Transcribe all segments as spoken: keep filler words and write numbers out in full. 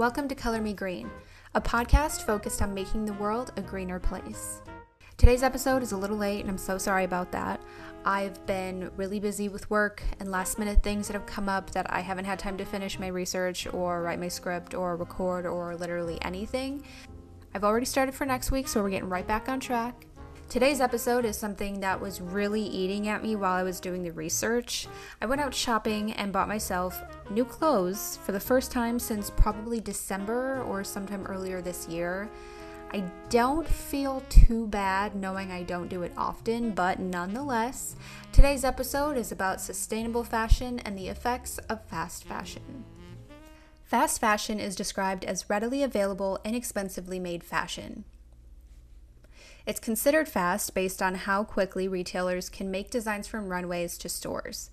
Welcome to Color Me Green, a podcast focused on making the world a greener place. Today's episode is a little late and I'm so sorry about that. I've been really busy with work and last minute things that have come up that I haven't had time to finish my research or write my script or record or literally anything. I've already started for next week, so we're getting right back on track. Today's episode is something that was really eating at me while I was doing the research. I went out shopping and bought myself new clothes for the first time since probably December or sometime earlier this year. I don't feel too bad knowing I don't do it often, but nonetheless, today's episode is about sustainable fashion and the effects of fast fashion. Fast fashion is described as readily available, inexpensively made fashion. It's considered fast based on how quickly retailers can make designs from runways to stores.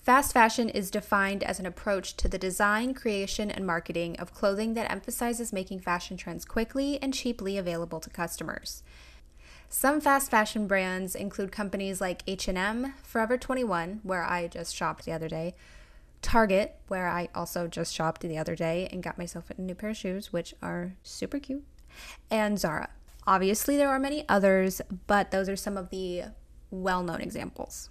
Fast fashion is defined as an approach to the design, creation, and marketing of clothing that emphasizes making fashion trends quickly and cheaply available to customers. Some fast fashion brands include companies like H and M, Forever twenty-one, where I just shopped the other day, Target, where I also just shopped the other day and got myself a new pair of shoes, which are super cute, and Zara. Obviously, there are many others, but those are some of the well-known examples.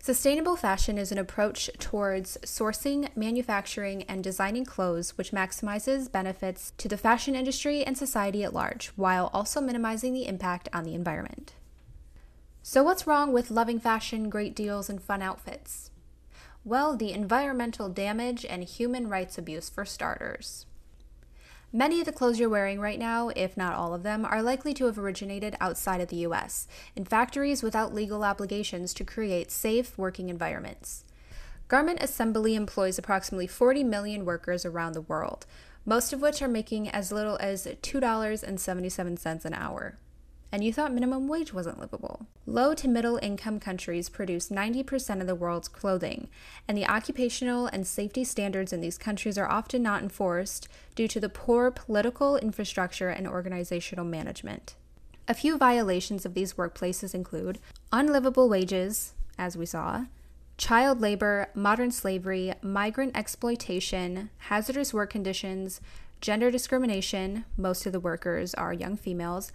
Sustainable fashion is an approach towards sourcing, manufacturing, and designing clothes which maximizes benefits to the fashion industry and society at large, while also minimizing the impact on the environment. So what's wrong with loving fashion, great deals, and fun outfits? Well, the environmental damage and human rights abuse for starters. Many of the clothes you're wearing right now, if not all of them, are likely to have originated outside of the U S, in factories without legal obligations to create safe working environments. Garment assembly employs approximately forty million workers around the world, most of which are making as little as two dollars and seventy-seven cents an hour. And you thought minimum wage wasn't livable. Low to middle income countries produce ninety percent of the world's clothing, and the occupational and safety standards in these countries are often not enforced due to the poor political infrastructure and organizational management. A few violations of these workplaces include unlivable wages, as we saw, child labor, modern slavery, migrant exploitation, hazardous work conditions, gender discrimination, most of the workers are young females,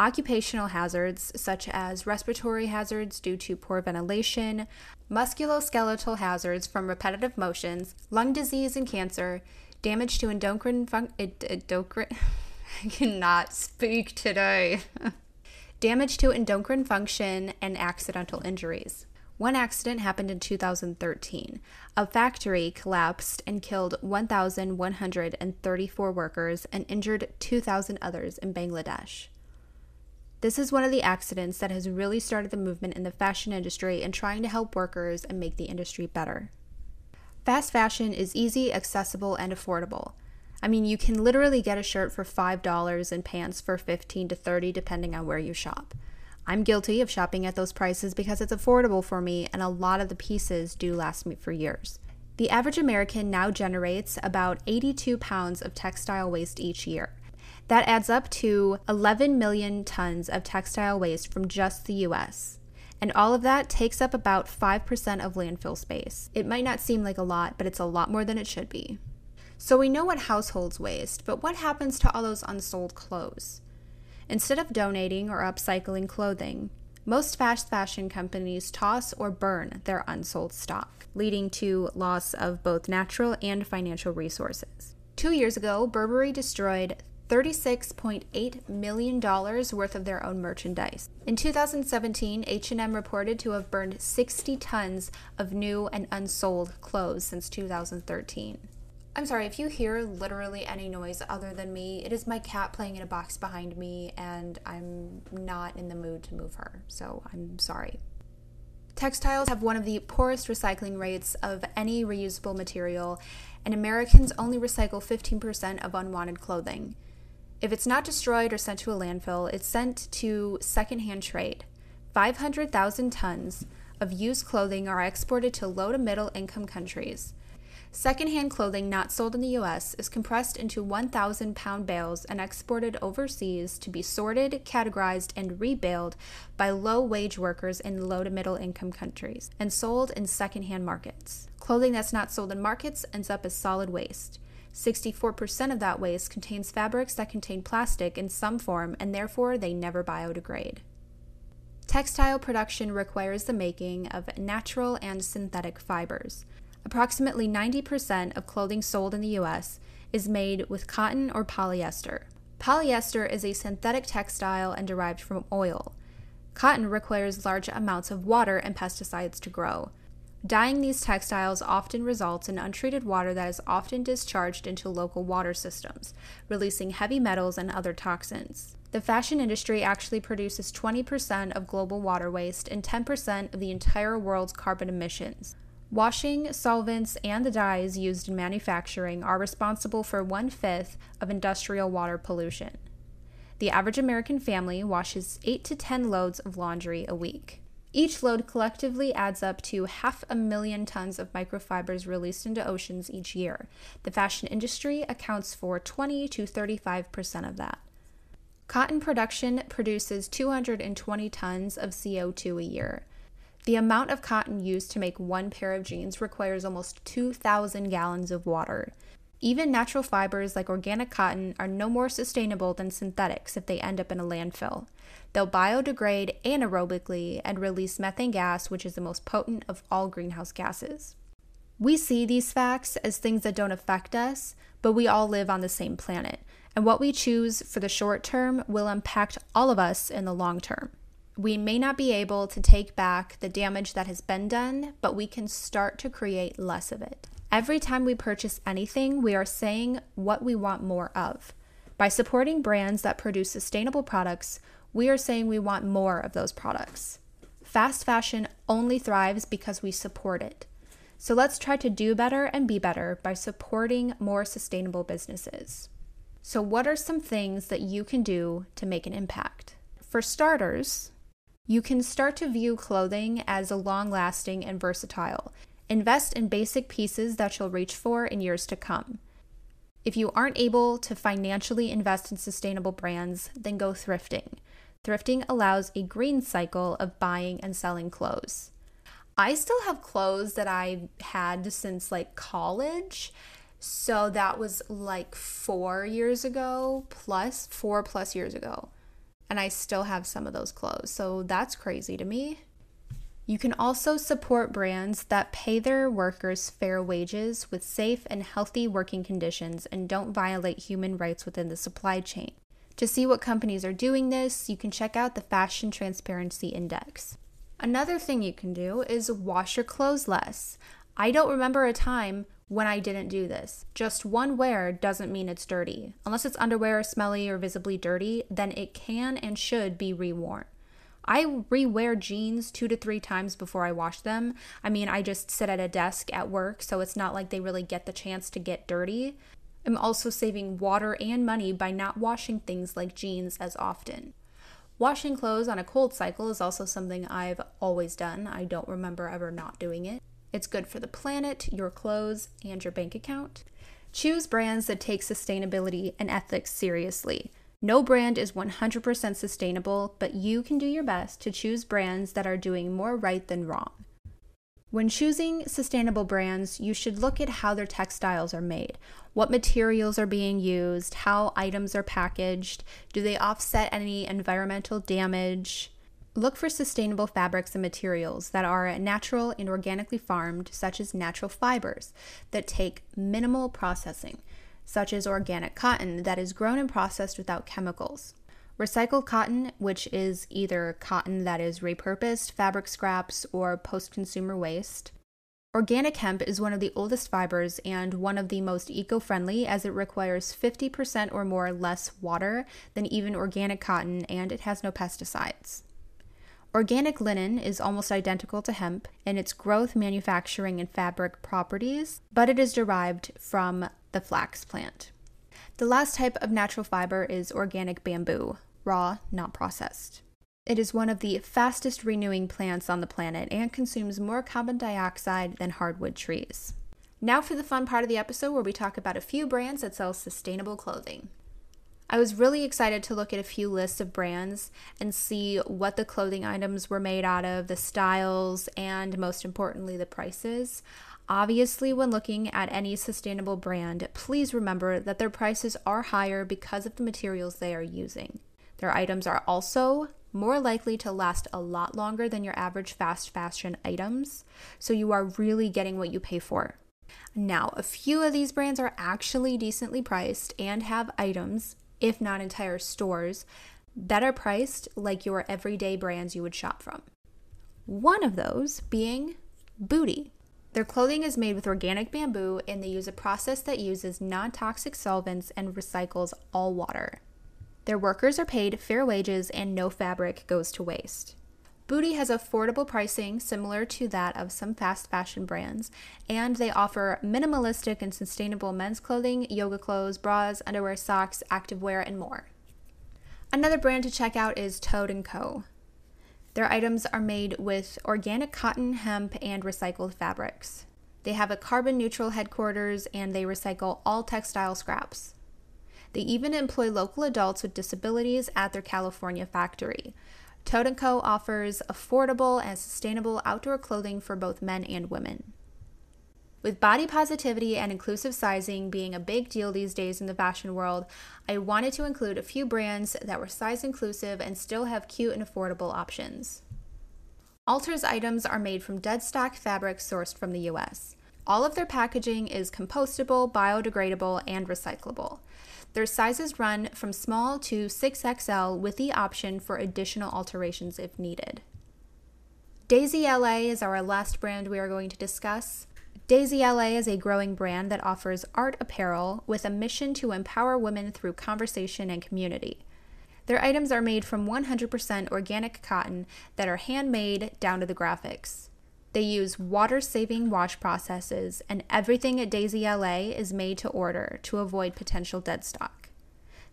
occupational hazards such as respiratory hazards due to poor ventilation, musculoskeletal hazards from repetitive motions, lung disease and cancer, damage to endocrine fun- endocrine I cannot speak today. damage to endocrine function and accidental injuries. One accident happened in two thousand thirteen. A factory collapsed and killed one thousand one hundred thirty-four workers and injured two thousand others in Bangladesh. This is one of the accidents that has really started the movement in the fashion industry and trying to help workers and make the industry better. Fast fashion is easy, accessible, and affordable. I mean, you can literally get a shirt for five dollars and pants for fifteen to thirty dollars depending on where you shop. I'm guilty of shopping at those prices because it's affordable for me and a lot of the pieces do last me for years. The average American now generates about eighty-two pounds of textile waste each year. That adds up to eleven million tons of textile waste from just the U S, and all of that takes up about five percent of landfill space. It might not seem like a lot, but it's a lot more than it should be. So we know what households waste, but what happens to all those unsold clothes? Instead of donating or upcycling clothing, most fast fashion companies toss or burn their unsold stock, leading to loss of both natural and financial resources. Two years ago, Burberry destroyed thirty-six point eight million dollars worth of their own merchandise. In two thousand seventeen, H and M reported to have burned sixty tons of new and unsold clothes since two thousand thirteen. I'm sorry, if you hear literally any noise other than me, it is my cat playing in a box behind me and I'm not in the mood to move her, so I'm sorry. Textiles have one of the poorest recycling rates of any reusable material, and Americans only recycle fifteen percent of unwanted clothing. If it's not destroyed or sent to a landfill, it's sent to secondhand trade. five hundred thousand tons of used clothing are exported to low to middle income countries. Secondhand clothing not sold in the U S is compressed into one thousand pound bales and exported overseas to be sorted, categorized, and rebaled by low-wage workers in low to middle income countries and sold in secondhand markets. Clothing that's not sold in markets ends up as solid waste. sixty-four percent of that waste contains fabrics that contain plastic in some form, and therefore they never biodegrade. Textile production requires the making of natural and synthetic fibers. Approximately ninety percent of clothing sold in the U S is made with cotton or polyester. Polyester is a synthetic textile and derived from oil. Cotton requires large amounts of water and pesticides to grow. Dyeing these textiles often results in untreated water that is often discharged into local water systems, releasing heavy metals and other toxins. The fashion industry actually produces twenty percent of global water waste and ten percent of the entire world's carbon emissions. Washing, solvents, and the dyes used in manufacturing are responsible for one-fifth of industrial water pollution. The average American family washes eight to ten loads of laundry a week. Each load collectively adds up to half a million tons of microfibers released into oceans each year. The fashion industry accounts for twenty to thirty-five percent of that. Cotton production produces two hundred twenty tons of C O two a year. The amount of cotton used to make one pair of jeans requires almost two thousand gallons of water. Even natural fibers like organic cotton are no more sustainable than synthetics if they end up in a landfill. They'll biodegrade anaerobically and release methane gas, which is the most potent of all greenhouse gases. We see these facts as things that don't affect us, but we all live on the same planet, and what we choose for the short term will impact all of us in the long term. We may not be able to take back the damage that has been done, but we can start to create less of it. Every time we purchase anything, we are saying what we want more of. By supporting brands that produce sustainable products, we are saying we want more of those products. Fast fashion only thrives because we support it. So let's try to do better and be better by supporting more sustainable businesses. So what are some things that you can do to make an impact? For starters, you can start to view clothing as long-lasting and versatile. Invest in basic pieces that you'll reach for in years to come. If you aren't able to financially invest in sustainable brands, then go thrifting. Thrifting allows a green cycle of buying and selling clothes. I still have clothes that I've had since like college. So that was like four years ago, plus four plus years ago. And I still have some of those clothes, so that's crazy to me. You can also support brands that pay their workers fair wages with safe and healthy working conditions and don't violate human rights within the supply chain. To see what companies are doing this, you can check out the Fashion Transparency Index. Another thing you can do is wash your clothes less. I don't remember a time when I didn't do this. Just one wear doesn't mean it's dirty. Unless it's underwear, smelly, or visibly dirty, then it can and should be reworn. I rewear jeans two to three times before I wash them. I mean, I just sit at a desk at work, so it's not like they really get the chance to get dirty. I'm also saving water and money by not washing things like jeans as often. Washing clothes on a cold cycle is also something I've always done. I don't remember ever not doing it. It's good for the planet, your clothes, and your bank account. Choose brands that take sustainability and ethics seriously. No brand is one hundred percent sustainable, but you can do your best to choose brands that are doing more right than wrong. When choosing sustainable brands, you should look at how their textiles are made, what materials are being used, how items are packaged, do they offset any environmental damage. Look for sustainable fabrics and materials that are natural and organically farmed, such as natural fibers that take minimal processing, such as organic cotton that is grown and processed without chemicals. Recycled cotton, which is either cotton that is repurposed, fabric scraps, or post-consumer waste. Organic hemp is one of the oldest fibers and one of the most eco-friendly, as it requires fifty percent or more less water than even organic cotton, and it has no pesticides. Organic linen is almost identical to hemp in its growth, manufacturing, and fabric properties, but it is derived from the flax plant. The last type of natural fiber is organic bamboo, raw, not processed. It is one of the fastest renewing plants on the planet and consumes more carbon dioxide than hardwood trees. Now for the fun part of the episode where we talk about a few brands that sell sustainable clothing. I was really excited to look at a few lists of brands and see what the clothing items were made out of, the styles, and most importantly, the prices. Obviously, when looking at any sustainable brand, please remember that their prices are higher because of the materials they are using. Their items are also more likely to last a lot longer than your average fast fashion items, so you are really getting what you pay for. Now, a few of these brands are actually decently priced and have items, if not entire stores, that are priced like your everyday brands you would shop from. One of those being Booty. Their clothing is made with organic bamboo, and they use a process that uses non-toxic solvents and recycles all water. Their workers are paid fair wages and no fabric goes to waste. Booty has affordable pricing similar to that of some fast fashion brands, and they offer minimalistic and sustainable men's clothing, yoga clothes, bras, underwear, socks, activewear, and more. Another brand to check out is Toad and Co. Their items are made with organic cotton, hemp, and recycled fabrics. They have a carbon-neutral headquarters, and they recycle all textile scraps. They even employ local adults with disabilities at their California factory. Toad and Co. offers affordable and sustainable outdoor clothing for both men and women. With body positivity and inclusive sizing being a big deal these days in the fashion world, I wanted to include a few brands that were size inclusive and still have cute and affordable options. Alter's items are made from dead stock fabric sourced from the U S. All of their packaging is compostable, biodegradable, and recyclable. Their sizes run from small to six X L with the option for additional alterations if needed. Daisy L A is our last brand we are going to discuss. Daisy L A is a growing brand that offers art apparel with a mission to empower women through conversation and community. Their items are made from one hundred percent organic cotton that are handmade down to the graphics. They use water-saving wash processes, and everything at Daisy L A is made to order to avoid potential dead stock.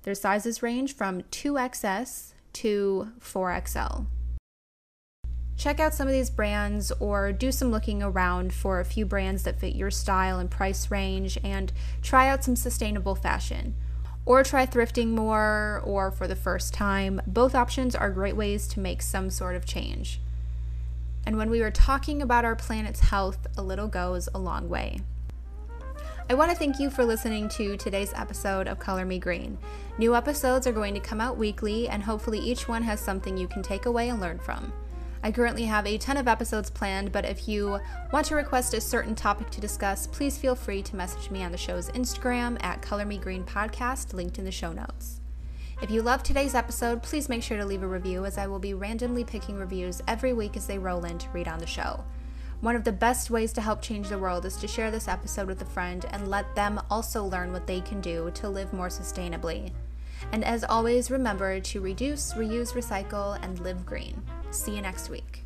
Their sizes range from two X S to four X L. Check out some of these brands or do some looking around for a few brands that fit your style and price range, and try out some sustainable fashion. Or try thrifting more or for the first time. Both options are great ways to make some sort of change. And when we were talking about our planet's health, a little goes a long way. I want to thank you for listening to today's episode of Color Me Green. New episodes are going to come out weekly, and hopefully each one has something you can take away and learn from. I currently have a ton of episodes planned, but if you want to request a certain topic to discuss, please feel free to message me on the show's Instagram at Color Me Green Podcast, linked in the show notes. If you loved today's episode, please make sure to leave a review, as I will be randomly picking reviews every week as they roll in to read on the show. One of the best ways to help change the world is to share this episode with a friend and let them also learn what they can do to live more sustainably. And as always, remember to reduce, reuse, recycle, and live green. See you next week.